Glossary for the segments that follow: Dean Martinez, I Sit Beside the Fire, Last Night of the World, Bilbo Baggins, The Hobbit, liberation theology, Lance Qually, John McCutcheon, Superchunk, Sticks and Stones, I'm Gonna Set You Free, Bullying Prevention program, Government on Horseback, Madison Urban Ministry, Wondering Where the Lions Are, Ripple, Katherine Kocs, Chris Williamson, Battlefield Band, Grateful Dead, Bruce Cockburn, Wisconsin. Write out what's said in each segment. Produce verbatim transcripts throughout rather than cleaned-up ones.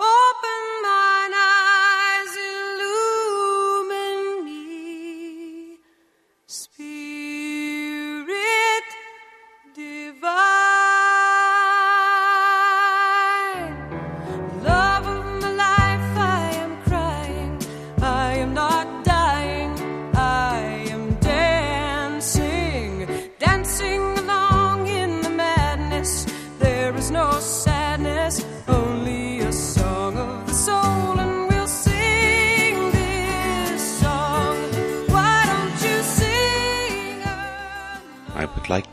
Open mine eyes, illumine me, Spirit divine. I'd like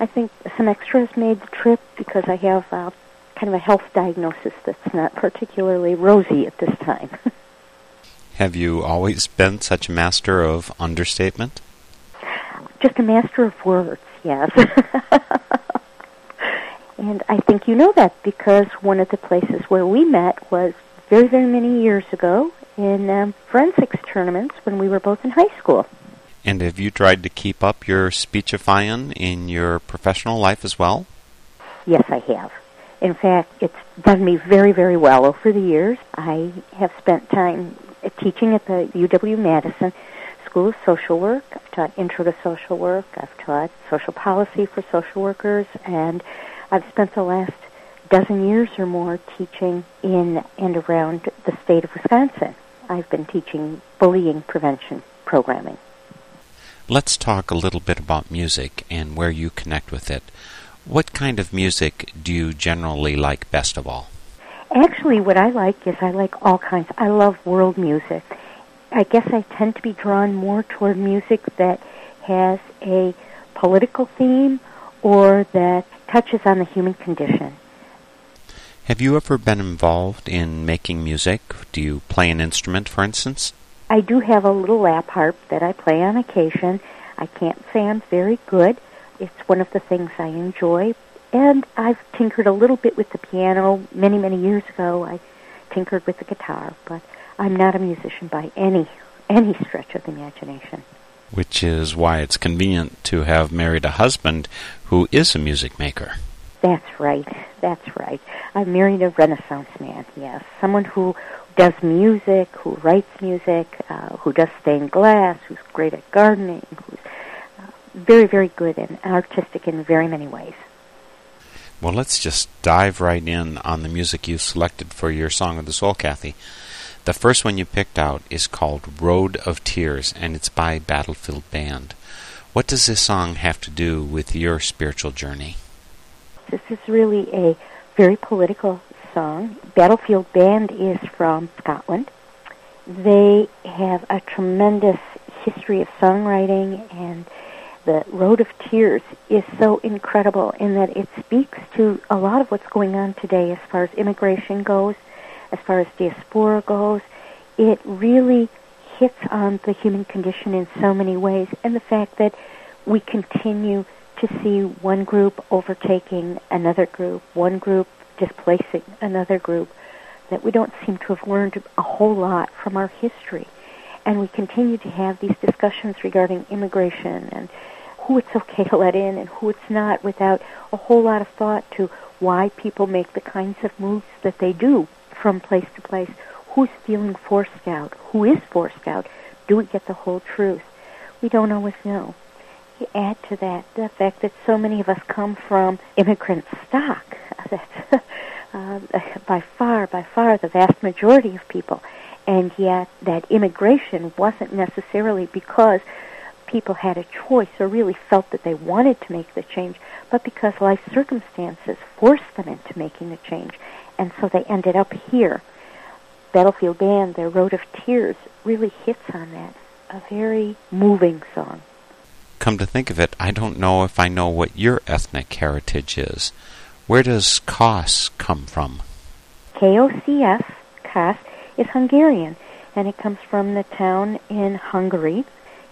I think some extras made the trip because I have... Uh, kind of a health diagnosis that's not particularly rosy at this time. Have you always been such a master of understatement? Just a master of words, yes. And I think you know that because one of the places where we met was very, very many years ago in um, forensics tournaments when we were both in high school. And have you tried to keep up your speechifying in your professional life as well? Yes, I have. In fact, it's done me very, very well over the years. I have spent time teaching at the U W-Madison School of Social Work. I've taught Intro to Social Work. I've taught Social Policy for social workers. And I've spent the last dozen years or more teaching in and around the state of Wisconsin. I've been teaching bullying prevention programming. Let's talk a little bit about music and where you connect with it. What kind of music do you generally like best of all? Actually, what I like is I like all kinds. I love world music. I guess I tend to be drawn more toward music that has a political theme or that touches on the human condition. Have you ever been involved in making music? Do you play an instrument, for instance? I do have a little lap harp that I play on occasion. I can't say I'm very good. It's one of the things I enjoy, and I've tinkered a little bit with the piano many, many years ago. I tinkered with the guitar, but I'm not a musician by any any stretch of the imagination. Which is why it's convenient to have married a husband who is a music maker. That's right, that's right. I married a Renaissance man, yes, someone who does music, who writes music, uh, who does stained glass, who's great at gardening, who's uh, very, very good and artistic in very many ways. Well, let's just dive right in on the music you selected for your Song of the Soul, Kathy. The first one you picked out is called Road of Tears, and it's by Battlefield Band. What does this song have to do with your spiritual journey? This is really a very political song. Battlefield Band is from Scotland. They have a tremendous history of songwriting, and the Road of Tears is so incredible in that it speaks to a lot of what's going on today as far as immigration goes, as far as diaspora goes. It really hits on the human condition in so many ways, and the fact that we continue to see one group overtaking another group, one group displacing another group, that we don't seem to have learned a whole lot from our history. And we continue to have these discussions regarding immigration and who it's okay to let in and who it's not, without a whole lot of thought to why people make the kinds of moves that they do from place to place. Who's feeling forced out? Who is forced out? Do we get the whole truth? We don't always know. You add to that the fact that so many of us come from immigrant stock. That's uh, by far, by far the vast majority of people. And yet that immigration wasn't necessarily because people had a choice or really felt that they wanted to make the change, but because life circumstances forced them into making the change. And so they ended up here. Battlefield Band, their Road of Tears, really hits on that. A very moving song. Come to think of it, I don't know if I know what your ethnic heritage is. Where does Kocs come from? K O C S, Kocs, is Hungarian, and it comes from the town in Hungary,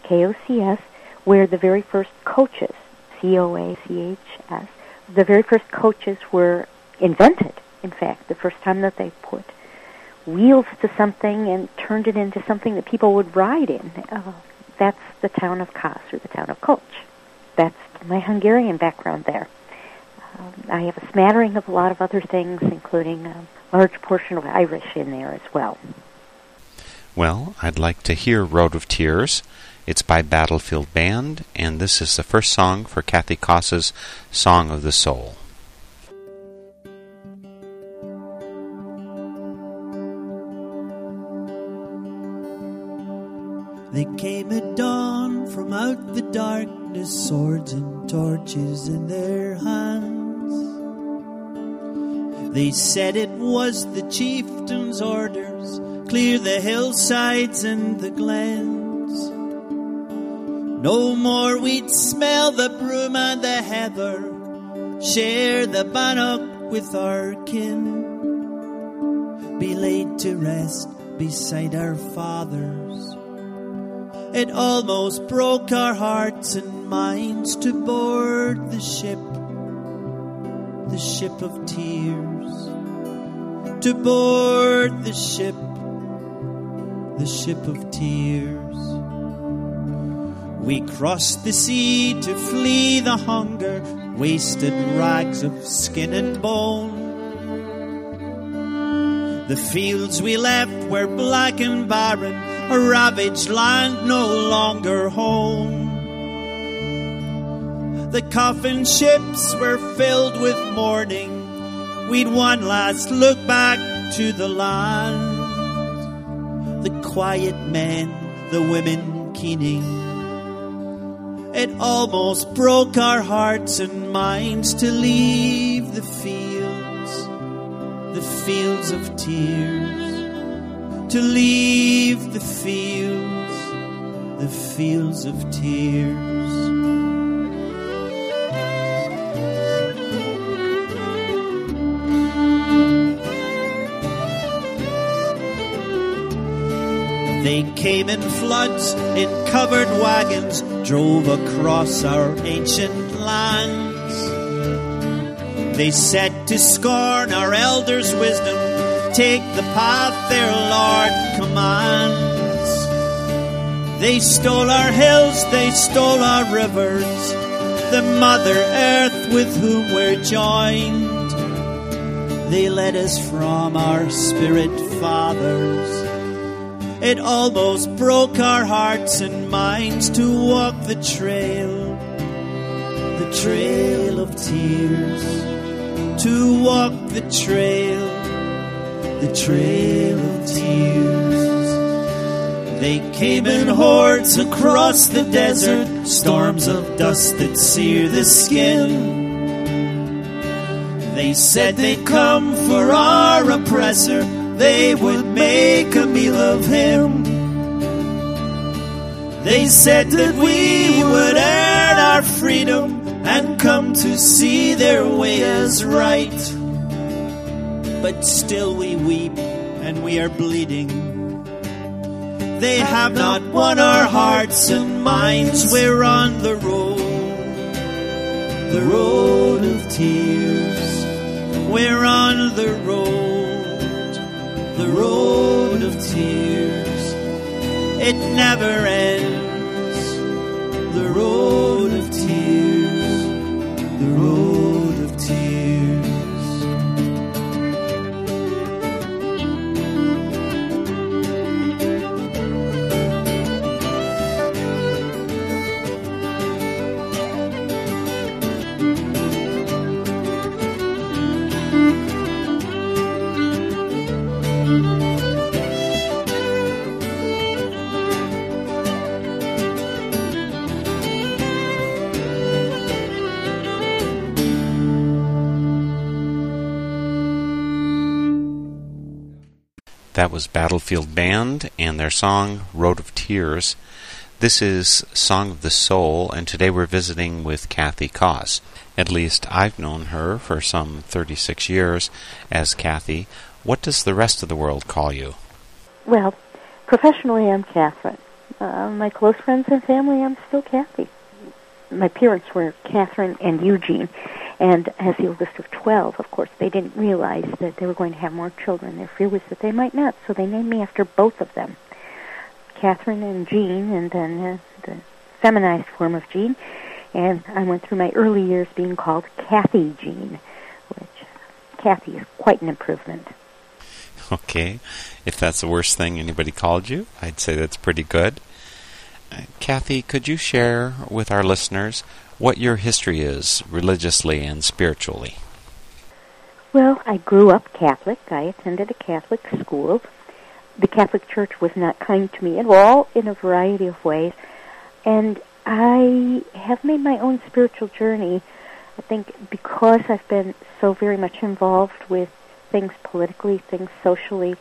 K O C S, where the very first coaches, C O A C H S, the very first coaches were invented, in fact, the first time that they put wheels to something and turned it into something that people would ride in. Uh, that's the town of Kocs, or the town of Kocs. That's my Hungarian background there. Um, I have a smattering of a lot of other things, including um, large portion of Irish in there as well. Well, I'd like to hear Road of Tears. It's by Battlefield Band, and this is the first song for Kathy Kocs' Song of the Soul. They came at dawn from out the darkness, swords and torches in their hands. They said it was the chieftain's orders, clear the hillsides and the glens. No more we'd smell the broom and the heather, share the bannock with our kin, be laid to rest beside our fathers. It almost broke our hearts and minds to board the ship, the ship of tears, to board the ship, the ship of tears. We crossed the sea to flee the hunger, wasted rags of skin and bone. The fields we left were black and barren, a ravaged land no longer home. The coffin ships were filled with mourning. We'd one last look back to the land. The quiet men, the women keening. It almost broke our hearts and minds to leave the fields, the fields of tears. To leave the fields, the fields of tears. They came in floods, in covered wagons, drove across our ancient lands. They said to scorn our elders' wisdom, take the path their Lord commands. They stole our hills, they stole our rivers, the Mother Earth with whom we're joined. They led us from our spirit fathers. It almost broke our hearts and minds to walk the trail, the trail of tears, to walk the trail, the trail of tears. They came in hordes across the desert, storms of dust that sear the skin. They said they'd come for our oppressor, they would make a meal of him. They said that we would earn our freedom and come to see their way as right. But still we weep and we are bleeding. They have not won our hearts and minds, we're on the road, the road of tears. We're on the road, the road of tears. It never ends, the road of tears, the road of tears. That was Battlefield Band and their song, Road of Tears. This is Song of the Soul, and today we're visiting with Kathy Kocs. At least I've known her for some thirty-six years as Kathy. What does the rest of the world call you? Well, professionally I'm Katherine. Uh, my close friends and family, I'm still Kathy. My parents were Katherine and Eugene. And as the oldest of twelve, of course, they didn't realize that they were going to have more children. Their fear was that they might not, so they named me after both of them, Katherine and Jean, and then uh, the feminized form of Jean. And I went through my early years being called Kathy Jean, which Kathy is quite an improvement. Okay. If that's the worst thing anybody called you, I'd say that's pretty good. Uh, Kathy, could you share with our listeners what your history is, religiously and spiritually? Well, I grew up Catholic. I attended a Catholic school. The Catholic Church was not kind to me at all in a variety of ways. And I have made my own spiritual journey, I think, because I've been so very much involved with things politically, things socially.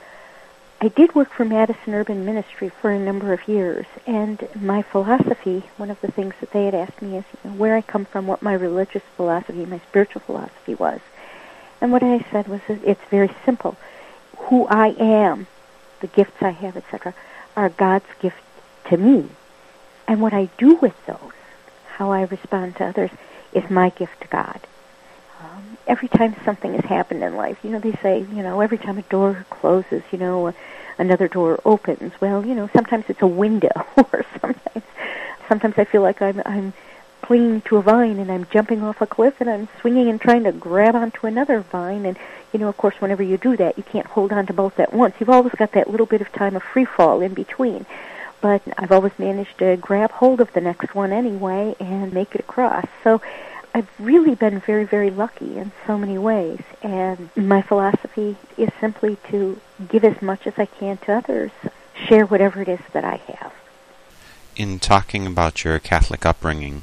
I did work for Madison Urban Ministry for a number of years, and my philosophy, one of the things that they had asked me is, you know, where I come from, what my religious philosophy, my spiritual philosophy was. And what I said was, it's very simple. Who I am, the gifts I have, et cetera, are God's gift to me. And what I do with those, how I respond to others, is my gift to God. Um, every time something has happened in life, you know, they say, you know, every time a door closes, you know, another door opens. Well, you know, sometimes it's a window, or sometimes, sometimes I feel like I'm I'm clinging to a vine and I'm jumping off a cliff and I'm swinging and trying to grab onto another vine. And you know, of course, whenever you do that, you can't hold on to both at once. You've always got that little bit of time of free fall in between. But I've always managed to grab hold of the next one anyway and make it across. So I've really been very, very lucky in so many ways, and my philosophy is simply to give as much as I can to others, share whatever it is that I have. In talking about your Catholic upbringing,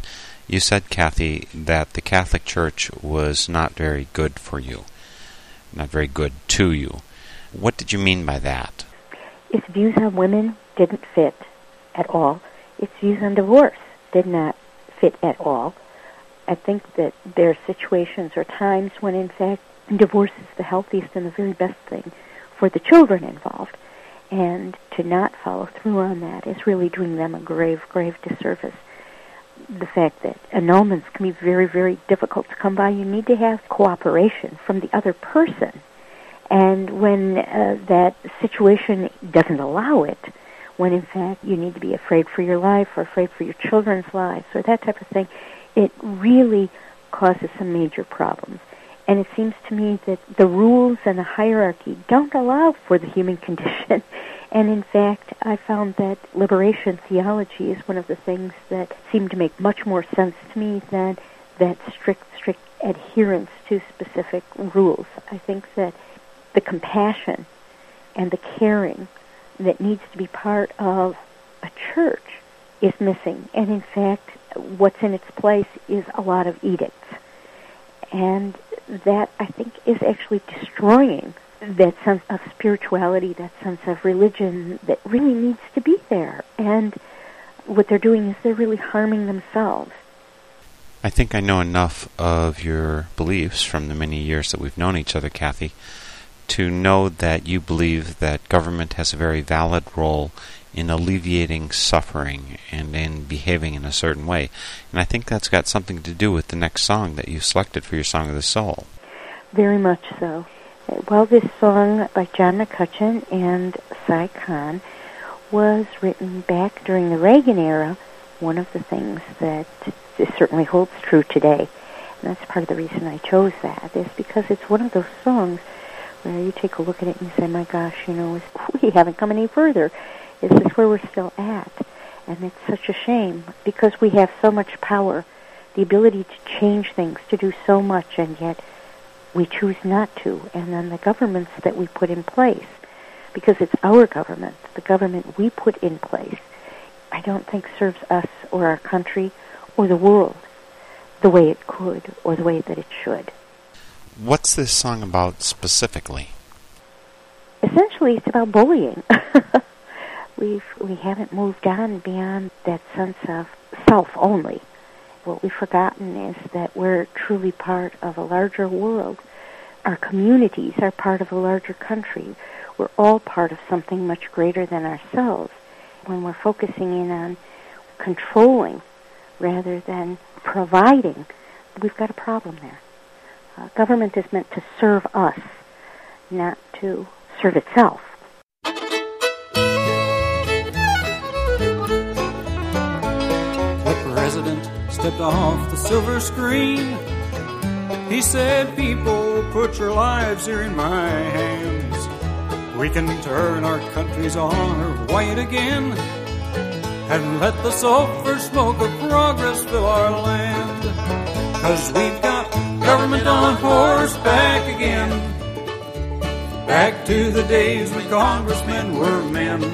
you said, Kathy, that the Catholic Church was not very good for you, not very good to you. What did you mean by that? Its views on women didn't fit at all. Its views on divorce did not fit at all. I think that there are situations or times when, in fact, divorce is the healthiest and the very best thing for the children involved. And to not follow through on that is really doing them a grave, grave disservice. The fact that annulments can be very, very difficult to come by. You need to have cooperation from the other person. And when uh, that situation doesn't allow it, when, in fact, you need to be afraid for your life or afraid for your children's lives or that type of thing, it really causes some major problems. And it seems to me that the rules and the hierarchy don't allow for the human condition. And in fact, I found that liberation theology is one of the things that seemed to make much more sense to me than that strict, strict adherence to specific rules. I think that the compassion and the caring that needs to be part of a church is missing. And in fact, what's in its place is a lot of edicts. And that, I think, is actually destroying that sense of spirituality, that sense of religion that really needs to be there. And what they're doing is they're really harming themselves. I think I know enough of your beliefs from the many years that we've known each other, Kathy, to know that you believe that government has a very valid role in alleviating suffering and in behaving in a certain way. And I think that's got something to do with the next song that you selected for your Song of the Soul. Very much so. Well, this song by John McCutcheon and Si Kahn was written back during the Reagan era. One of the things that certainly holds true today, and that's part of the reason I chose that, is because it's one of those songs where you take a look at it and you say, my gosh, you know, we haven't come any further. This is where we're still at. And it's such a shame, because we have so much power, the ability to change things, to do so much, and yet we choose not to. And then the governments that we put in place, because it's our government, the government we put in place, I don't think serves us or our country or the world the way it could or the way that it should. What's this song about specifically? Essentially, it's about bullying. We've, we haven't moved on beyond that sense of self only. What we've forgotten is that we're truly part of a larger world. Our communities are part of a larger country. We're all part of something much greater than ourselves. When we're focusing in on controlling rather than providing, we've got a problem there. Uh, government is meant to serve us, not to serve itself. President stepped off the silver screen. He said, people, put your lives here in my hands. We can turn our country's honor white again, and let the sulfur smoke of progress fill our land. 'Cause we've got government on horseback again, back to the days when congressmen were men.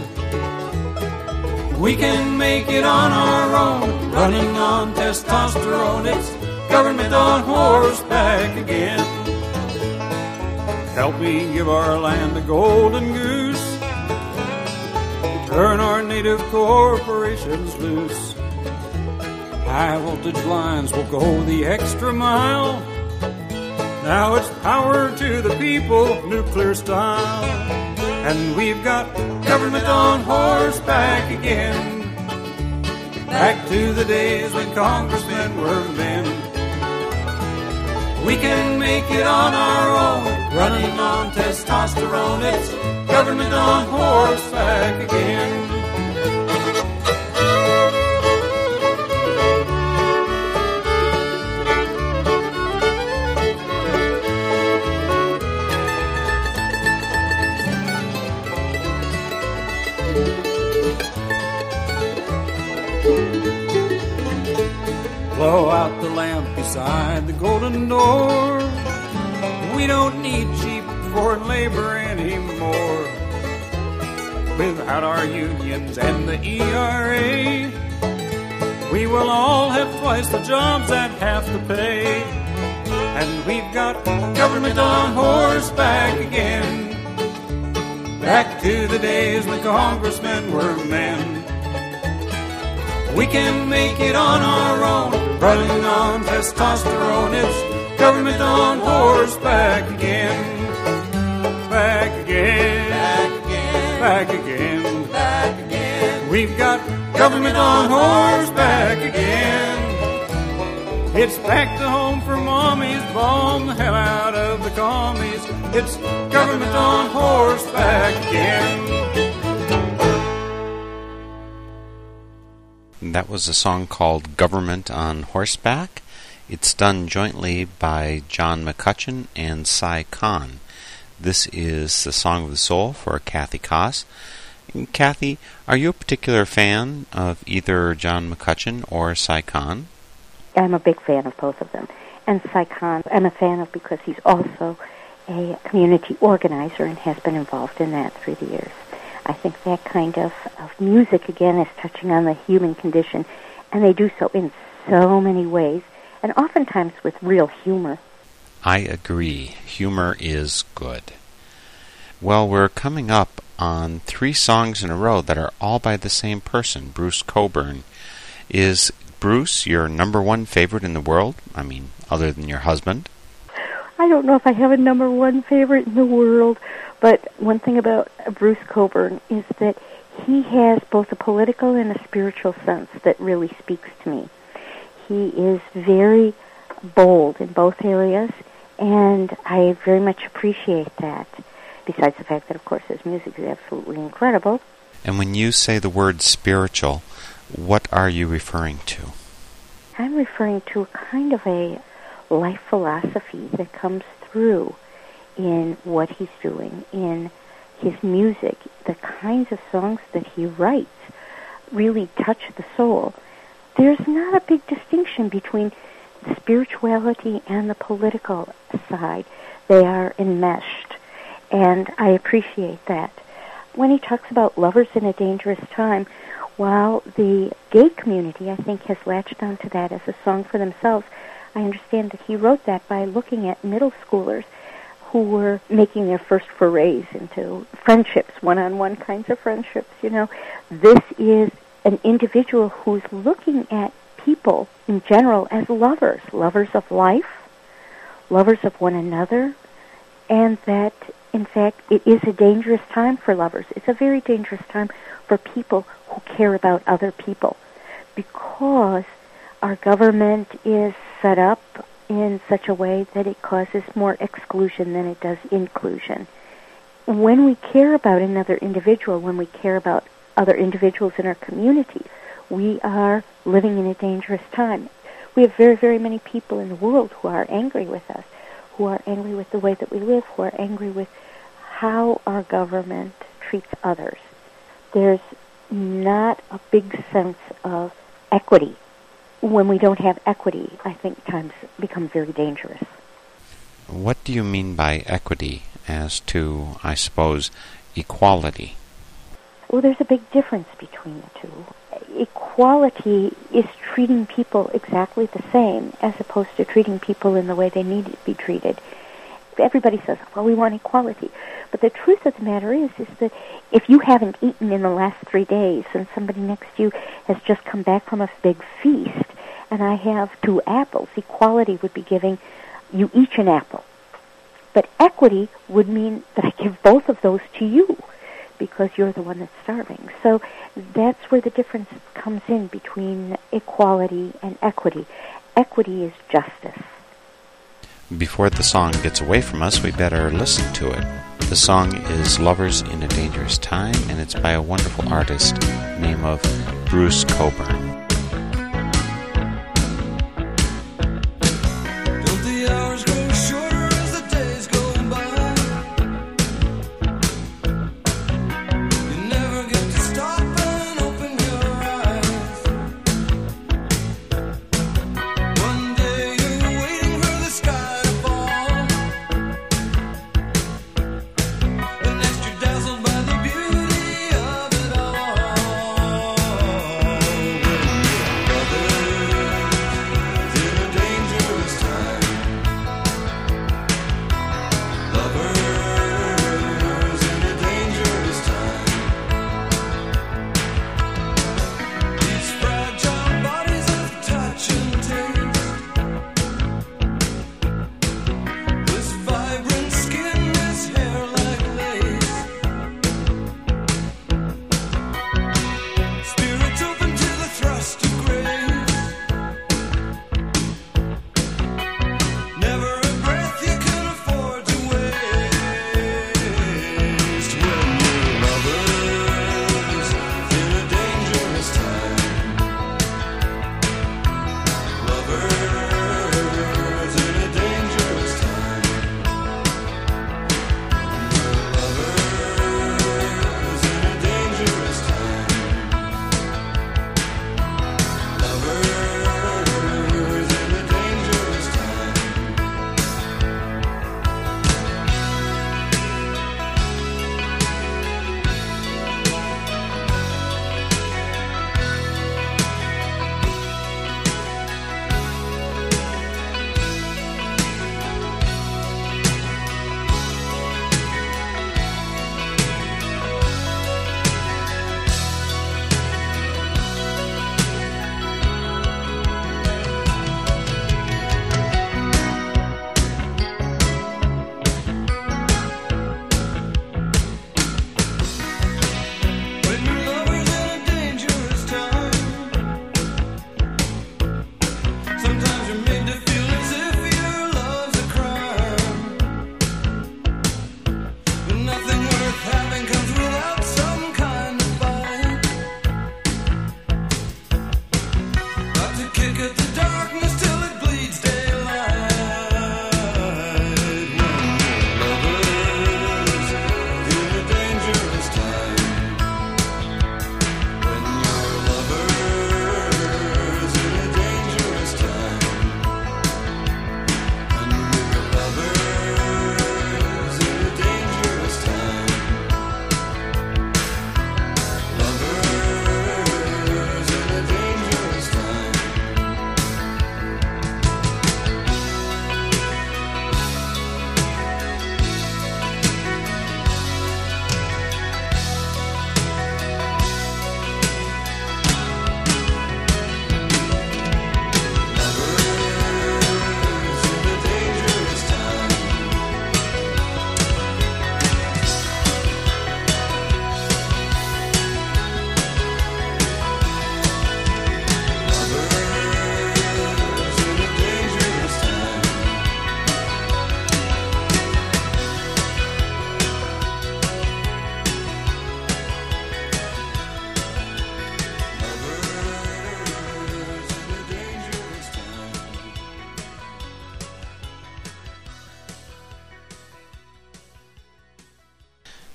We can make it on our own, running on testosterone. It's government on horseback again. Help me give our land a golden goose, turn our native corporations loose. High voltage lines will go the extra mile. Now it's power to the people, nuclear style. And we've got government on horseback again, back to the days when congressmen were men. We can make it on our own, running on testosterone. It's government on horseback again. Blow out the lamp beside the golden door. We don't need cheap foreign labor anymore. Without our unions and the E R A, we will all have twice the jobs and half the pay. And we've got government on horseback again, back to the days when congressmen were men. We can make it on our own, running on testosterone. It's government on horseback again, back again, back again, back again, back again. We've got government on horseback again. It's back to home for mommies, bomb the hell out of the commies. It's government on horseback again. That was a song called Government on Horseback, It's done jointly by John McCutcheon and Si Kahn. This is the Song of the Soul for Kathy Koss. And Kathy, are you a particular fan of either John McCutcheon or Si Kahn? I'm a big fan of both of them. And Si Kahn, I'm a fan of because he's also a community organizer and has been involved in that through the years. I think that kind of, of music, again, is touching on the human condition, and they do so in so many ways, and oftentimes with real humor. I agree. Humor is good. Well, we're coming up on three songs in a row that are all by the same person, Bruce Cockburn. Is Bruce your number one favorite in the world? I mean, other than your husband? I don't know if I have a number one favorite in the world, but one thing about Bruce Cockburn is that he has both a political and a spiritual sense that really speaks to me. He is very bold in both areas, and I very much appreciate that, besides the fact that, of course, his music is absolutely incredible. And when you say the word spiritual, what are you referring to? I'm referring to a kind of a life philosophy that comes through in what he's doing, in his music. The kinds of songs that he writes really touch the soul. There's not a big distinction between spirituality and the political side. They are enmeshed, and I appreciate that. When he talks about Lovers in a Dangerous Time, while the gay community, I think, has latched onto that as a song for themselves, I understand that he wrote that by looking at middle schoolers who were making their first forays into friendships, one-on-one kinds of friendships, you know. This is an individual who's looking at people in general as lovers, lovers of life, lovers of one another, and that, in fact, it is a dangerous time for lovers. It's a very dangerous time for people who care about other people because our government is set up in such a way that it causes more exclusion than it does inclusion. When we care about another individual, when we care about other individuals in our community, we are living in a dangerous time. We have very, very many people in the world who are angry with us, who are angry with the way that we live, who are angry with how our government treats others. There's not a big sense of equity. When we don't have equity, I think times become very dangerous. What do you mean by equity as to, I suppose, equality? Well, there's a big difference between the two. Equality is treating people exactly the same as opposed to treating people in the way they need to be treated. Everybody says, well, we want equality. But the truth of the matter is, is that if you haven't eaten in the last three days and somebody next to you has just come back from a big feast and I have two apples, equality would be giving you each an apple. But equity would mean that I give both of those to you because you're the one that's starving. So that's where the difference comes in between equality and equity. Equity is justice. Before the song gets away from us, we better listen to it. The song is Lovers in a Dangerous Time, and it's by a wonderful artist named Bruce Cockburn.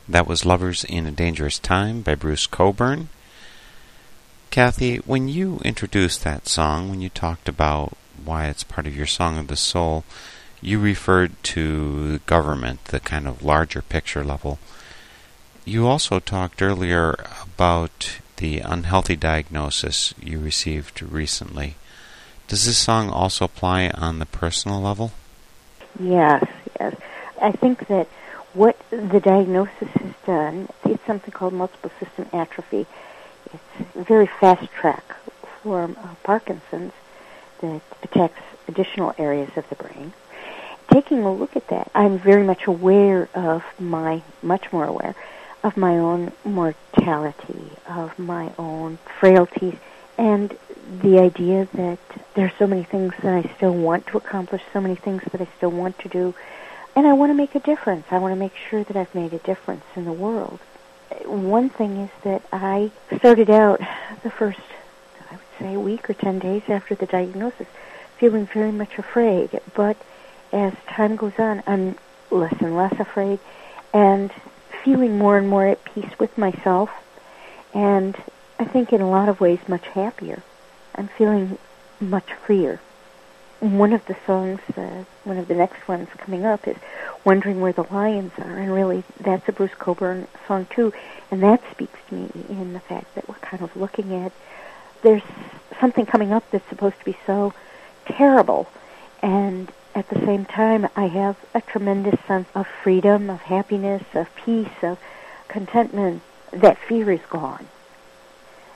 That was Lovers in a Dangerous Time by Bruce Cockburn. Kathy, when you introduced that song, when you talked about why it's part of your Song of the Soul, you referred to the government, the kind of larger picture level. You also talked earlier about the unhealthy diagnosis you received recently. Does this song also apply on the personal level? Yes, yes. I think that what the diagnosis has done, it's something called multiple system atrophy. It's a very fast track form of Parkinson's that attacks additional areas of the brain. Taking a look at that, I'm very much aware of my, much more aware, of my own mortality, of my own frailties, and the idea that there are so many things that I still want to accomplish, so many things that I still want to do, and I want to make a difference. I want to make sure that I've made a difference in the world. One thing is that I started out the first, I would say, week or ten days after the diagnosis, feeling very much afraid. But as time goes on, I'm less and less afraid and feeling more and more at peace with myself, and I think in a lot of ways much happier. I'm feeling much freer. One of the songs, uh, one of the next ones coming up is Wondering Where the Lions Are, and really that's a Bruce Cockburn song too, and that speaks to me in the fact that we're kind of looking at there's something coming up that's supposed to be so terrible, and at the same time I have a tremendous sense of freedom, of happiness, of peace, of contentment. That fear is gone.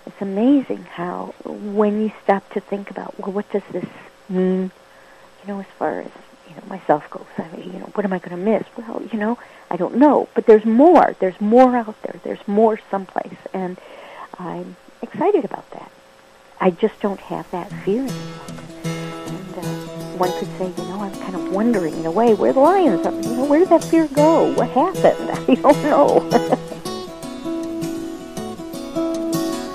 It's amazing how when you stop to think about, well, what does this mean, you know, as far as, you know, myself goes, I mean, you know, what am I going to miss? Well, you know, I don't know, but there's more. There's more out there. There's more someplace, and I'm excited about that. I just don't have that fear anymore. And uh, one could say, you know, I'm kind of wondering, in a way, where the lions are. You know, where did that fear go? What happened? I don't know.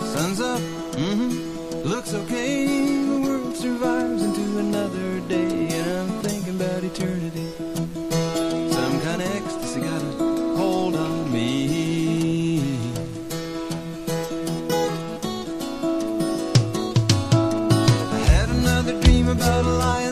Sun's up. Mm-hmm. Looks okay. The world survives into another day, and I'm thinking about eternity. Some kind of ecstasy got a hold on me. I had another dream about a lion.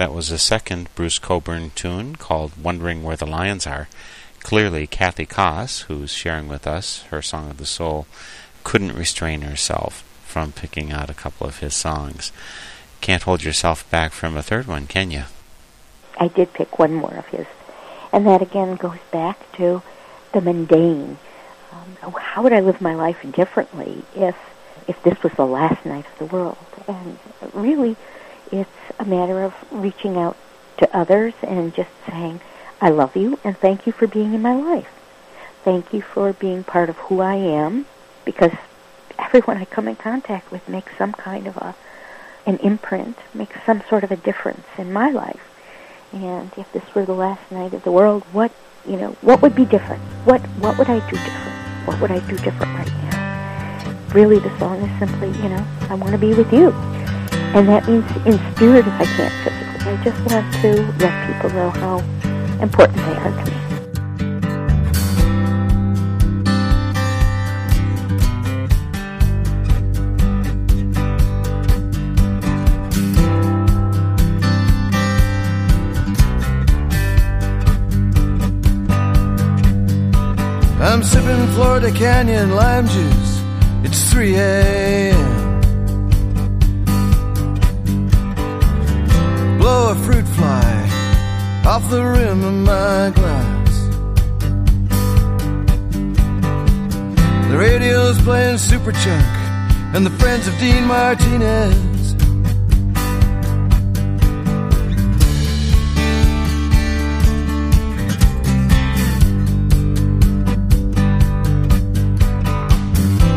That was the second Bruce Cockburn tune, called Wondering Where the Lions Are. Clearly, Kathy Kocs, who's sharing with us her Song of the Soul, couldn't restrain herself from picking out a couple of his songs. Can't hold yourself back from a third one, can you? I did pick one more of his. And that, again, goes back to the mundane. Um, how would I live my life differently if if this was the last night of the world? And really, it's a matter of reaching out to others and just saying, I love you, and thank you for being in my life. Thank you for being part of who I am, because everyone I come in contact with makes some kind of a an imprint, makes some sort of a difference in my life. And if this were the last night of the world, what you know, what would be different? What what would I do different? What would I do different right now? Really, the song is simply, you know, I want to be with you. And that means in spirit if I can't physically. I just want to let people know how important they are to me. I'm sipping Florida Canyon lime juice. It's three a.m. Blow a fruit fly off the rim of my glass. The radio's playing Superchunk and the Friends of Dean Martinez.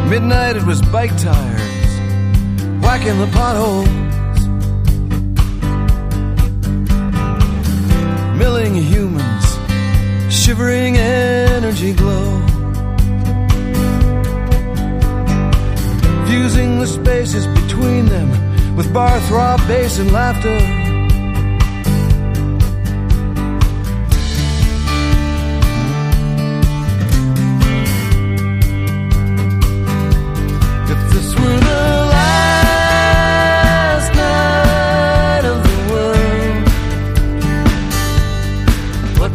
Midnight, it was bike tires whacking the potholes, milling humans, shivering energy glow, fusing the spaces between them with bar throb bass and laughter. What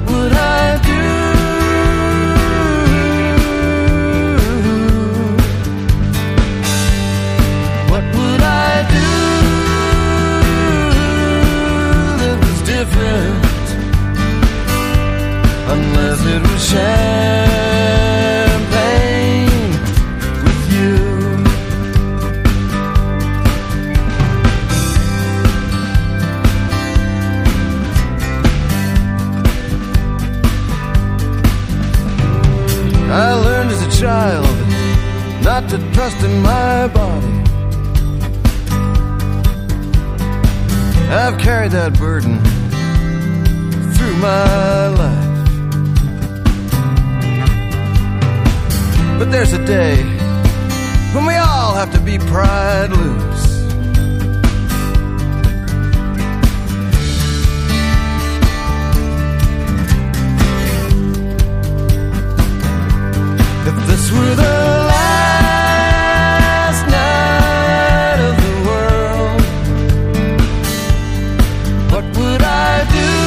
would I do?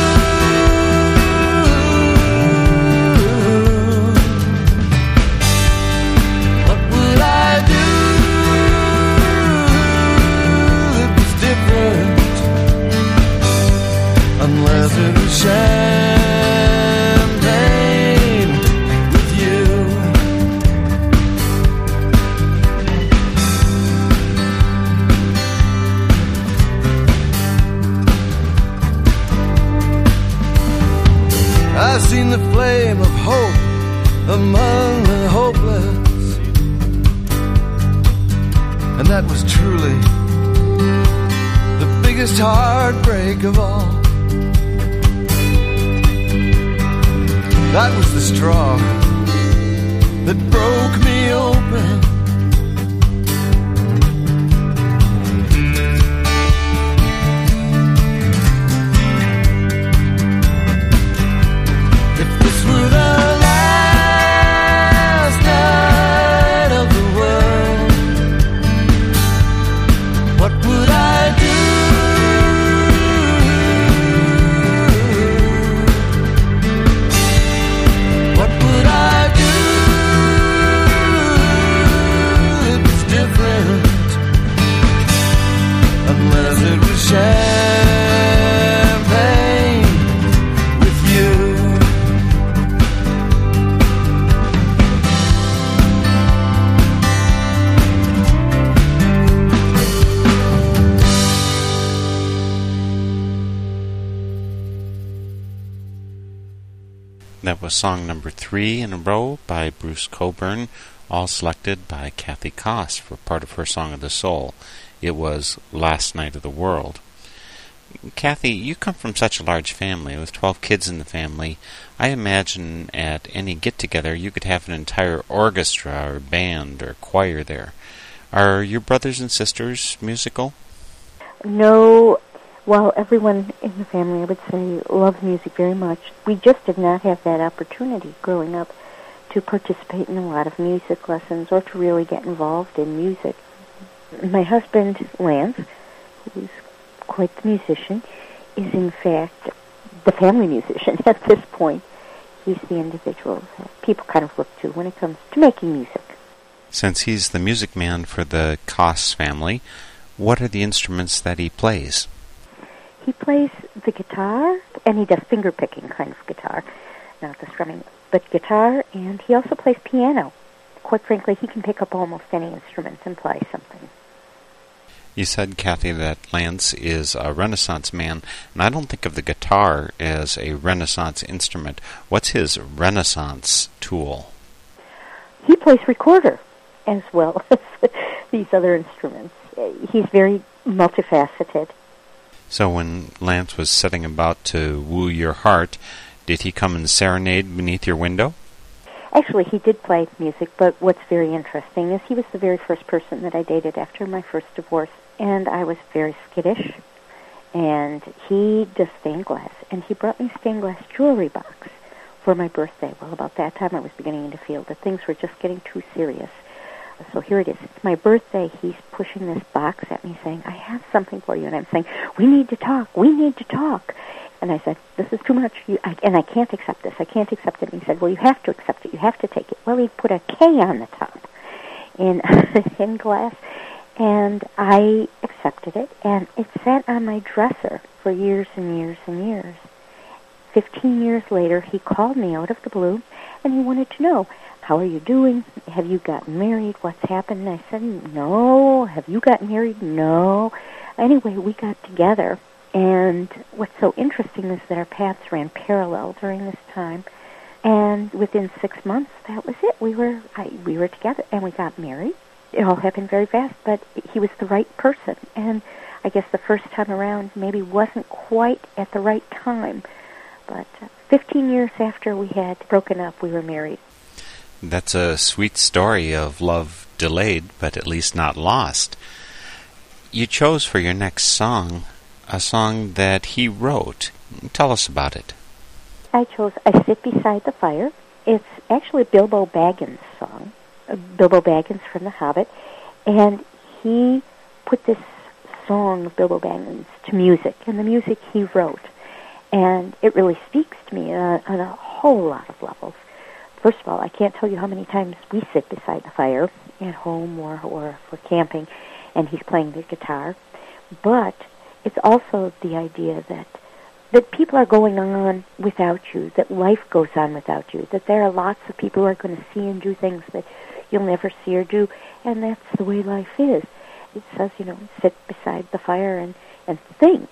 That was song number three in a row by Bruce Cockburn, all selected by Katherine Kocs for part of her Song of the Soul. It was Last Night of the World. Kathy, you come from such a large family, with twelve kids in the family. I imagine at any get-together you could have an entire orchestra or band or choir there. Are your brothers and sisters musical? No. Well, everyone in the family, I would say, loves music very much. We just did not have that opportunity growing up to participate in a lot of music lessons or to really get involved in music. My husband, Lance, who's quite the musician, is in fact the family musician at this point. He's the individual that people kind of look to when it comes to making music. Since he's the music man for the Kocs family, what are the instruments that he plays? He plays the guitar, and he does finger-picking kind of guitar, not the strumming, but guitar, and he also plays piano. Quite frankly, he can pick up almost any instrument and play something. You said, Kathy, that Lance is a Renaissance man, and I don't think of the guitar as a Renaissance instrument. What's his Renaissance tool? He plays recorder as well as these other instruments. He's very multifaceted. So when Lance was setting about to woo your heart, did he come and serenade beneath your window? Actually, he did play music, but what's very interesting is he was the very first person that I dated after my first divorce, and I was very skittish, and he does stained glass, and he brought me a stained glass jewelry box for my birthday. Well, about that time, I was beginning to feel that things were just getting too serious. So here it is. It's my birthday. He's pushing this box at me saying, I have something for you, and I'm saying, we need to talk, we need to talk. And I said, this is too much, you, I, and I can't accept this. I can't accept it. And he said, well, you have to accept it. You have to take it. Well, he put a K on the top in, in glass, and I accepted it. And it sat on my dresser for years and years and years. Fifteen years later, he called me out of the blue, and he wanted to know, how are you doing? Have you gotten married? What's happened? And I said, no. Have you gotten married? No. Anyway, we got together. And what's so interesting is that our paths ran parallel during this time. And within six months, that was it. We were I, we were together, and we got married. It all happened very fast, but he was the right person. And I guess the first time around maybe wasn't quite at the right time. But fifteen years after we had broken up, we were married. That's a sweet story of love delayed, but at least not lost. You chose for your next song a song that he wrote. Tell us about it. I chose I Sit Beside the Fire. It's actually a Bilbo Baggins song, Bilbo Baggins from The Hobbit, and he put this song of Bilbo Baggins to music, and the music he wrote, and it really speaks to me on, on a whole lot of levels. First of all, I can't tell you how many times we sit beside the fire at home or, or if we're camping, and he's playing the guitar, but it's also the idea that that people are going on without you, that life goes on without you, that there are lots of people who are going to see and do things that you'll never see or do, and that's the way life is. It says, you know, sit beside the fire and, and think,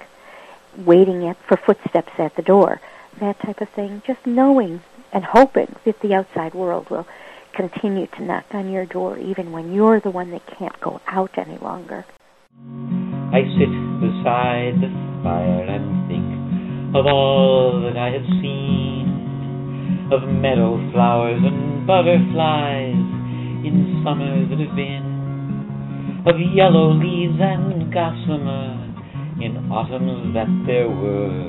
waiting at, for footsteps at the door, that type of thing, just knowing and hoping that the outside world will continue to knock on your door even when you're the one that can't go out any longer. I sit beside the fire and think of all that I have seen, of meadow flowers and butterflies in summers that have been, of yellow leaves and gossamer in autumns that there were,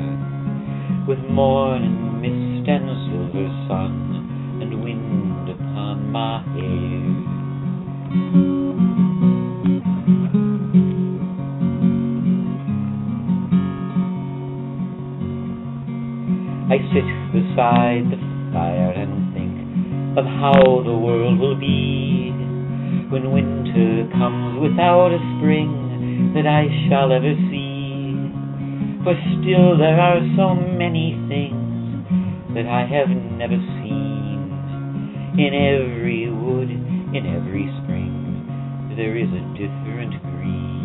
with morning mist and silver sun and wind upon my hair. I sit beside the fire and think of how the world will be when winter comes without a spring that I shall ever see. For still there are so many things that I have never seen. In every wood, in every spring, there is a different green.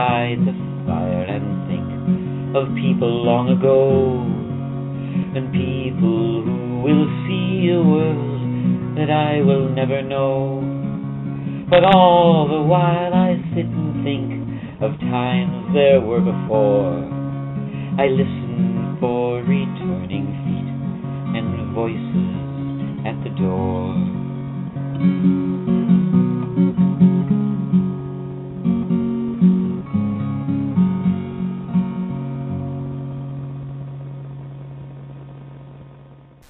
beside the fire and think of people long ago, and people who will see a world that I will never know. But all the while I sit and think of times there were before. I listen for returning feet and voices at the door.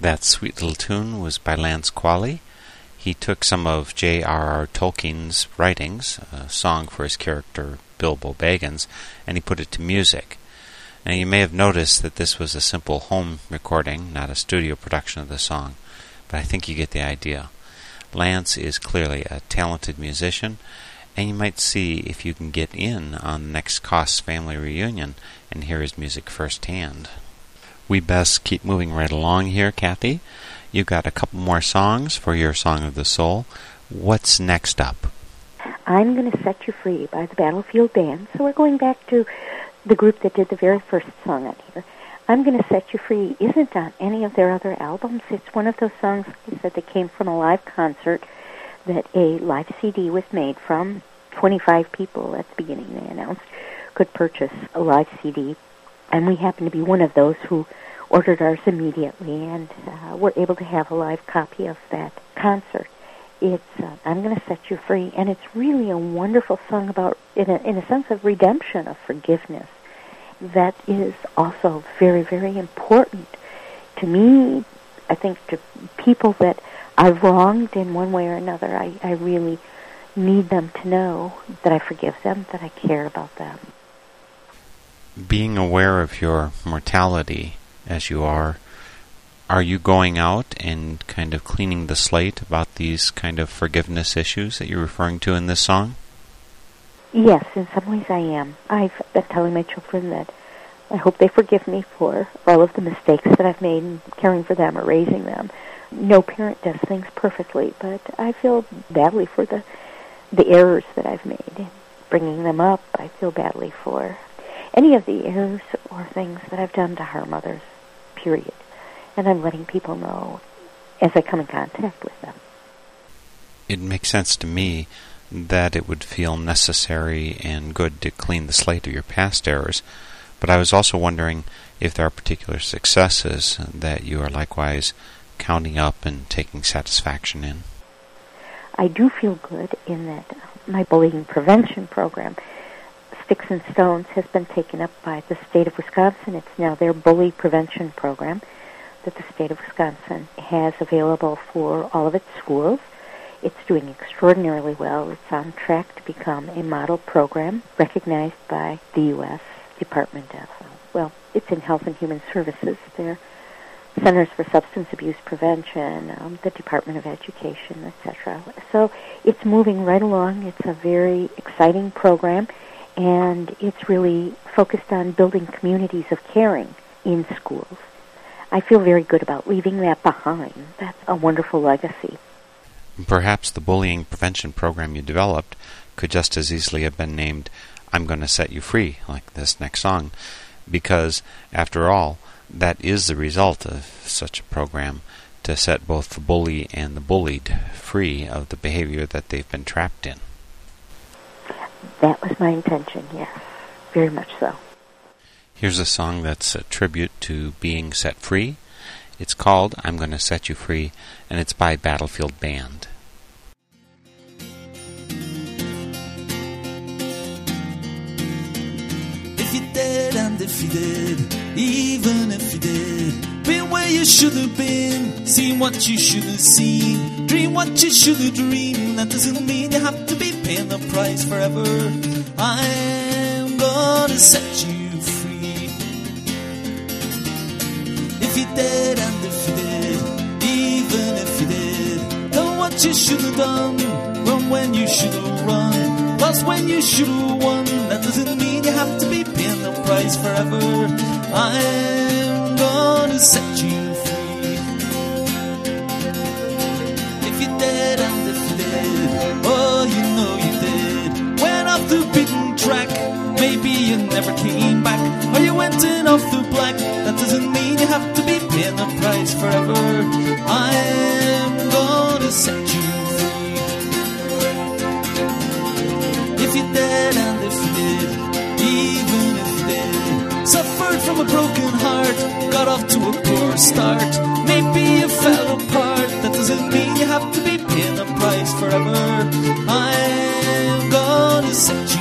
That sweet little tune was by Lance Qually. He took some of J R R Tolkien's writings, a song for his character Bilbo Baggins, and he put it to music. Now you may have noticed that this was a simple home recording, not a studio production of the song, but I think you get the idea. Lance is clearly a talented musician, and you might see if you can get in on the next Koss family reunion and hear his music firsthand. We best keep moving right along here, Kathy. You've got a couple more songs for your Song of the Soul. What's next up? I'm Gonna Set You Free by the Battlefield Band. So we're going back to the group that did the very first song on here. I'm Gonna Set You Free isn't on any of their other albums. It's one of those songs, like I said, that came from a live concert that a live C D was made from. twenty-five people at the beginning, they announced, could purchase a live C D. And we happened to be one of those who ordered ours immediately and uh, were able to have a live copy of that concert. It's uh, I'm Gonna Set You Free, and it's really a wonderful song about, in a, in a sense, of redemption, of forgiveness. That is also very, very important to me, I think, to people that are wronged in one way or another. I, I really need them to know that I forgive them, that I care about them. Being aware of your mortality as you are, are you going out and kind of cleaning the slate about these kind of forgiveness issues that you're referring to in this song? Yes, in some ways I am. I've been telling my children that I hope they forgive me for all of the mistakes that I've made in caring for them or raising them. No parent does things perfectly, but I feel badly for the, the errors that I've made. Bringing them up, I feel badly for any of the errors or things that I've done to harm others, period. And I'm letting people know as I come in contact with them. It makes sense to me that it would feel necessary and good to clean the slate of your past errors, but I was also wondering if there are particular successes that you are likewise counting up and taking satisfaction in. I do feel good in that my bullying prevention program, Sticks and Stones, has been taken up by the state of Wisconsin. It's now their bully prevention program that the state of Wisconsin has available for all of its schools. It's doing extraordinarily well. It's on track to become a model program recognized by the U S Department of, well, it's in Health and Human Services. Their Centers for Substance Abuse Prevention, um, the Department of Education, et cetera. So it's moving right along. It's a very exciting program. And it's really focused on building communities of caring in schools. I feel very good about leaving that behind. That's a wonderful legacy. Perhaps the bullying prevention program you developed could just as easily have been named I'm Gonna Set You Free, like this next song, because, after all, that is the result of such a program, to set both the bully and the bullied free of the behavior that they've been trapped in. That was my intention, yes, very much so. Here's a song that's a tribute to being set free. It's called I'm Gonna Set You Free, and it's by Battlefield Band. If you did and if you did, even if you did, be where you should have been, see what you should have seen, dream what you should have dreamed. That doesn't mean you have to be paying the price forever. I'm gonna set you free. If you did and if you did, even if you did, know what you should have done, run when you should have run, lost when you should have won. That doesn't mean you have to be paying the price forever. I'm gonna set you free. If you did and if you did, oh, you know you did, went off the beaten track. pay the price forever. I'm gonna set you free. If you're dead and lifted, even if they suffered from a broken heart, got off to a poor start, maybe you fell apart, that doesn't mean you have to be paying the price forever. I'm gonna set you free.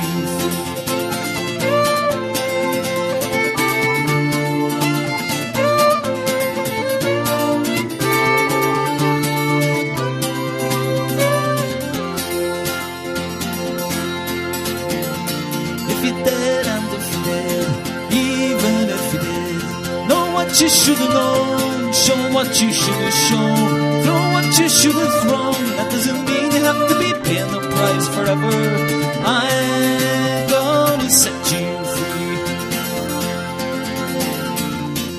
You should have known, show what you should have shown, throw what you should have thrown. That doesn't mean you have to be paying the price forever. I'm gonna set you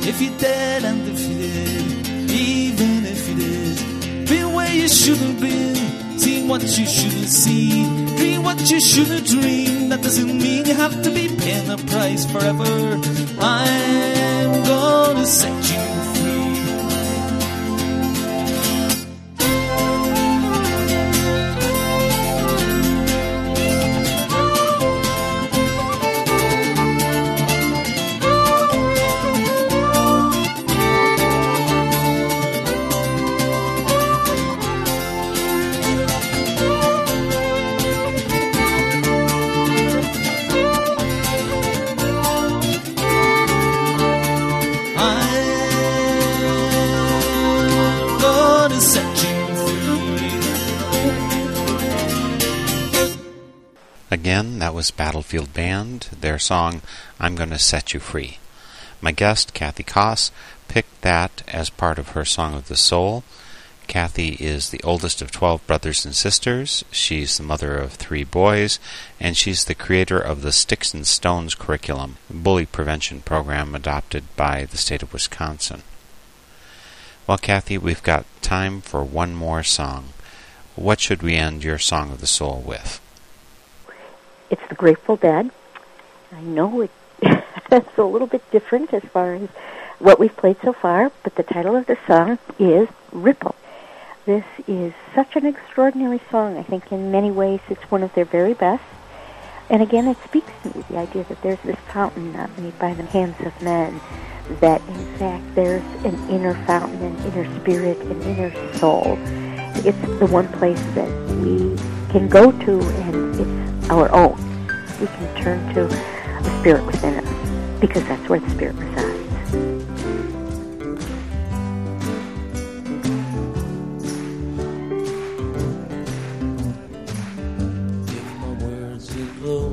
free. If you're dead and defeated, even if you did, be where you should have been, see what you should have seen, dream what you should have dreamed. That doesn't mean you have to be paying the price forever. I'm I'm gonna set you free. Again, that was Battlefield Band, their song, I'm Gonna Set You Free. My guest, Kathy Kocs, picked that as part of her Song of the Soul. Kathy is the oldest of twelve brothers and sisters. She's the mother of three boys, and she's the creator of the Sticks and Stones curriculum, a bully prevention program adopted by the state of Wisconsin. Well, Kathy, we've got time for one more song. What should we end your Song of the Soul with? It's the Grateful Dead. I know it, it's a little bit different as far as what we've played so far, but the title of the song is Ripple. This is such an extraordinary song. I think in many ways it's one of their very best. And again, it speaks to me, the idea that there's this fountain not made by the hands of men, that in fact there's an inner fountain, an inner spirit, an inner soul. It's the one place that we can go to, and it's our own. We can turn to the spirit within us, because that's where the spirit resides. If my words are low,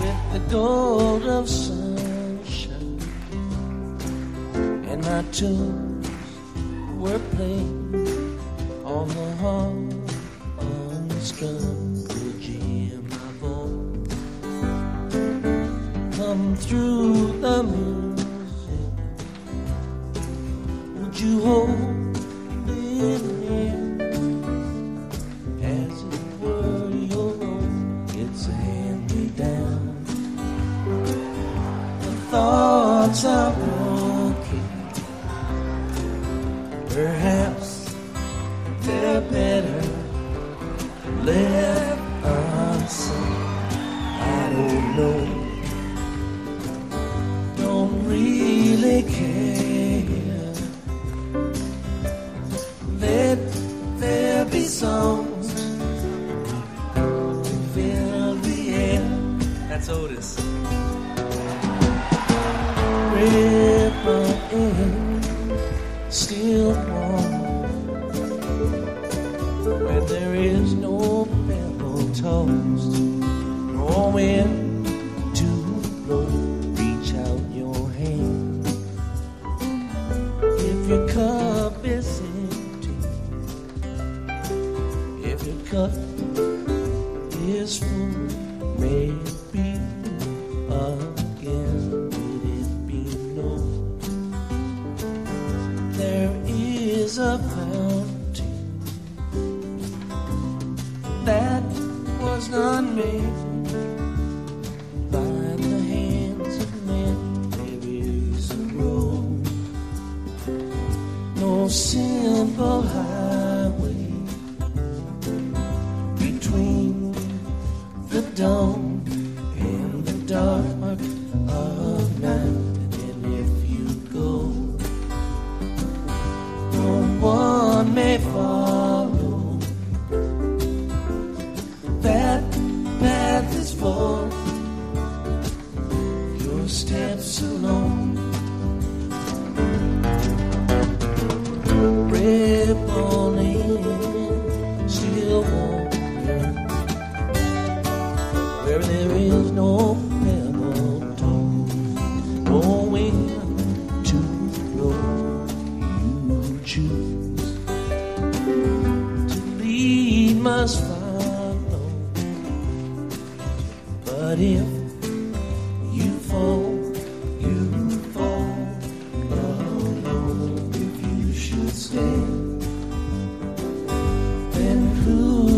with the gold of sunshine, and my tunes were played on the harp. Come to hear my voice, come through the music. Would you hold me near, as it were your own? It's a hand-me-down. The thoughts are broken. Perhaps they're better left unseen. I don't know, don't really care. Let there be songs to fill the air. That's Otis. Ripple in still warm, where there is no toast, no wind to blow. Reach out your hand. If your cup is empty, if your cup is full, maybe again let it be known. There is a fountain that was not made by the hands of men. There is a road no simple highway between the dawn and the dark of night. And if you go, no one may follow. That path is for your steps alone. Ripple in, still walking, where there is no pebble told, nowhere to go. You choose to lead, must follow. But if you fall,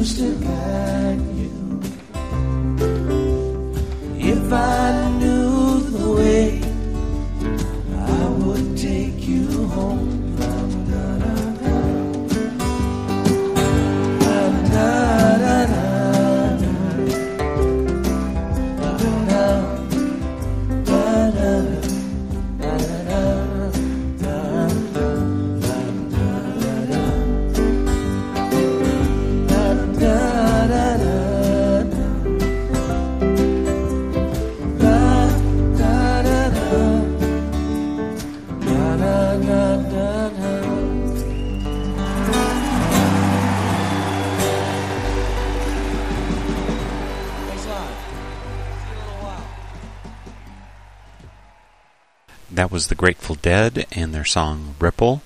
to guide you. If I knew the way, I would take you home. That was the Grateful Dead and their song Ripple.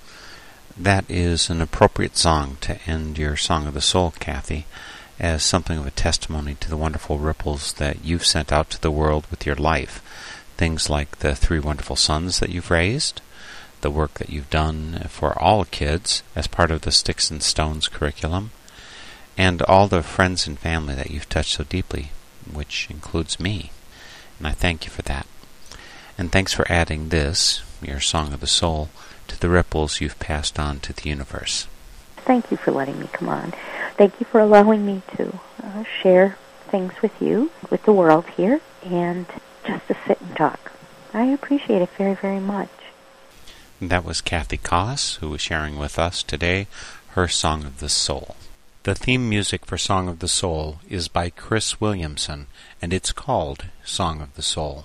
That is an appropriate song to end your Song of the Soul, Kathy, as something of a testimony to the wonderful ripples that you've sent out to the world with your life. Things like the three wonderful sons that you've raised, the work that you've done for all kids as part of the Sticks and Stones curriculum, and all the friends and family that you've touched so deeply, which includes me. And I thank you for that. And thanks for adding this, your Song of the Soul, to the ripples you've passed on to the universe. Thank you for letting me come on. Thank you for allowing me to uh, share things with you, with the world here, and just to sit and talk. I appreciate it very, very much. That was Kathy Kocs, who was sharing with us today her Song of the Soul. The theme music for Song of the Soul is by Chris Williamson, and it's called Song of the Soul.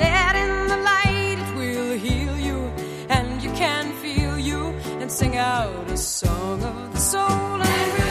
let in sing out a song of the soul and